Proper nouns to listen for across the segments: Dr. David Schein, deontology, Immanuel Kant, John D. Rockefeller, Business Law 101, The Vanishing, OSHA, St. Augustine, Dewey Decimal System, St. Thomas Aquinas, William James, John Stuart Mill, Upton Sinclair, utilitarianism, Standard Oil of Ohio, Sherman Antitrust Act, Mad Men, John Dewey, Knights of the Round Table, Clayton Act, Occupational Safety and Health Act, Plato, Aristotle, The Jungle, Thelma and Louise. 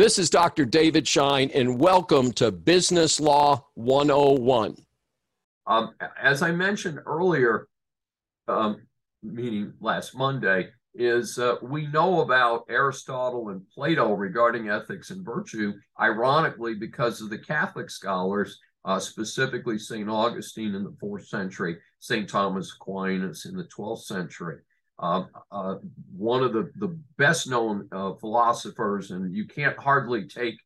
This is Dr. David Schein, and welcome to Business Law 101. As I mentioned earlier, meaning last Monday, is we know about Aristotle and Plato regarding ethics and virtue, ironically, because of the Catholic scholars, specifically St. Augustine in the 4th century, St. Thomas Aquinas in the 12th century. One of the best-known philosophers, and you can't hardly take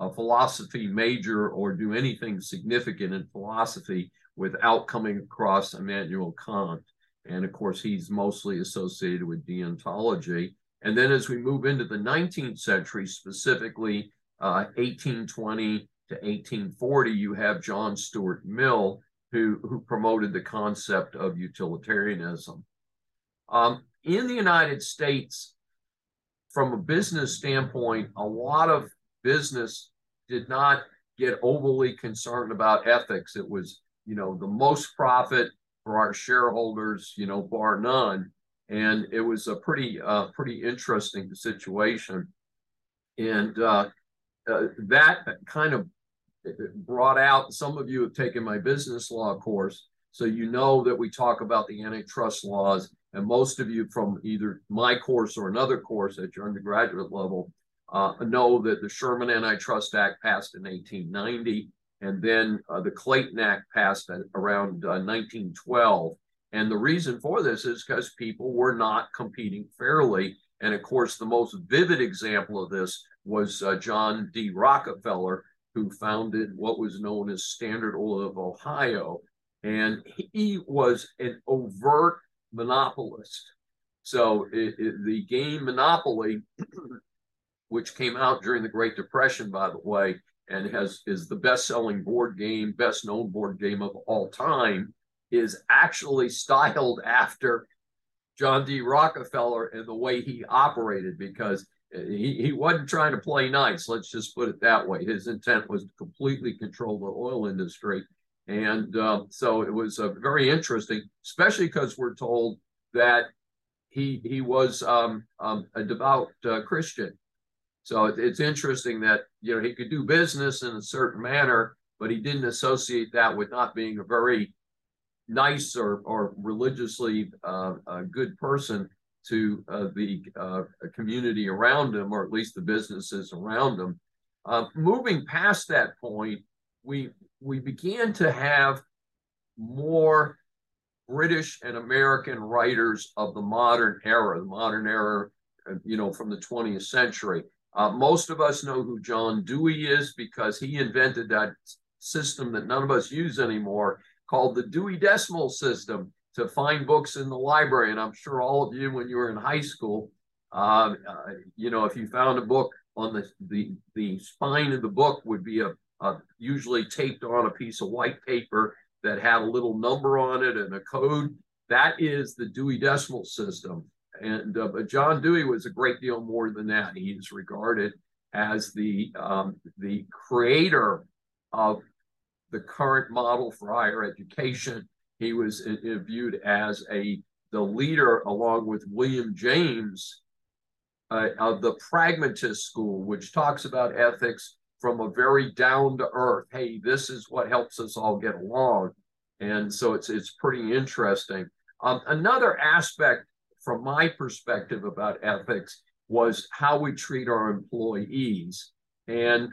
a philosophy major or do anything significant in philosophy without coming across Immanuel Kant. And, of course, he's mostly associated with deontology. And then as we move into the 19th century, specifically 1820 to 1840, you have John Stuart Mill, who promoted the concept of utilitarianism. In the United States, from a business standpoint, a lot of business did not get overly concerned about ethics. It was, you know, the most profit for our shareholders, you know, bar none. And it was a pretty interesting situation. And that kind of brought out, some of you have taken my business law course, so you know that we talk about the antitrust laws. And most of you from either my course or another course at your undergraduate level know that the Sherman Antitrust Act passed in 1890, and then the Clayton Act passed around 1912. And the reason for this is because people were not competing fairly. And of course, the most vivid example of this was John D. Rockefeller, who founded what was known as Standard Oil of Ohio. And he was an overt monopolist. So the game Monopoly, which came out during the Great Depression, by the way, and is the best-selling board game, best-known board game of all time, is actually styled after John D. Rockefeller and the way he operated, because he wasn't trying to play nice, let's just put it that way. His intent was to completely control the oil industry. And so it was very interesting, especially because we're told that he was a devout Christian. So it's interesting that, you know, he could do business in a certain manner, but he didn't associate that with not being a very nice or religiously good person to the community around him, or at least the businesses around him. Moving past that point, we began to have more British and American writers of the modern era, you know, from the 20th century. Most of us know who John Dewey is because he invented that system that none of us use anymore called the Dewey Decimal System to find books in the library. And I'm sure all of you, when you were in high school, you know, if you found a book on the spine of the book would be a usually taped on a piece of white paper that had a little number on it and a code. That is the Dewey Decimal System. And but John Dewey was a great deal more than that. He is regarded as the creator of the current model for higher education. He was viewed as the leader, along with William James, of the pragmatist school, which talks about ethics from a very down to earth, hey, this is what helps us all get along. And so it's pretty interesting. Another aspect from my perspective about ethics was how we treat our employees. And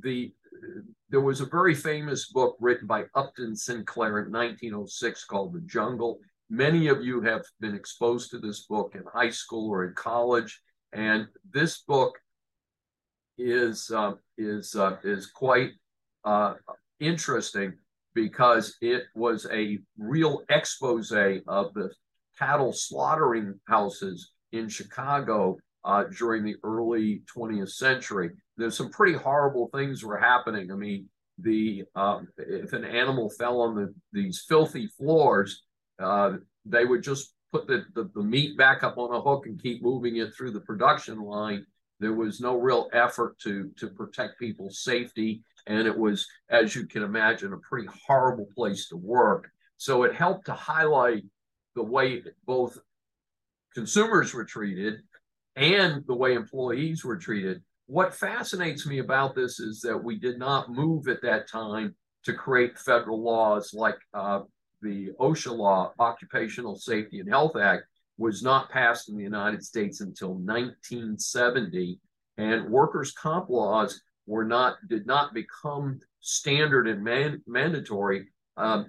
there was a very famous book written by Upton Sinclair in 1906 called The Jungle. Many of you have been exposed to this book in high school or in college. And this book is quite interesting because it was a real expose of the cattle slaughtering houses in Chicago during the early 20th century. There's some pretty horrible things were happening. I mean, if an animal fell on these filthy floors, they would just put the meat back up on a hook and keep moving it through the production line. There was no real effort to protect people's safety. And it was, as you can imagine, a pretty horrible place to work. So it helped to highlight the way both consumers were treated and the way employees were treated. What fascinates me about this is that we did not move at that time to create federal laws like the OSHA law, Occupational Safety and Health Act, was not passed in the United States until 1970, and workers' comp laws were did not become standard and mandatory and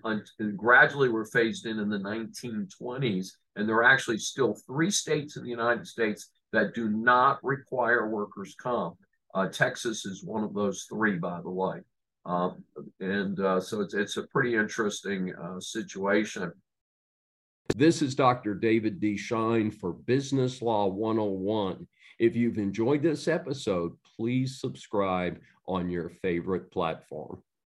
gradually were phased in the 1920s. And there are actually still 3 states in the United States that do not require workers' comp. Texas is one of those 3, by the way. So it's a pretty interesting situation. This is Dr. David D. Schein for Business Law 101. If you've enjoyed this episode, please subscribe on your favorite platform.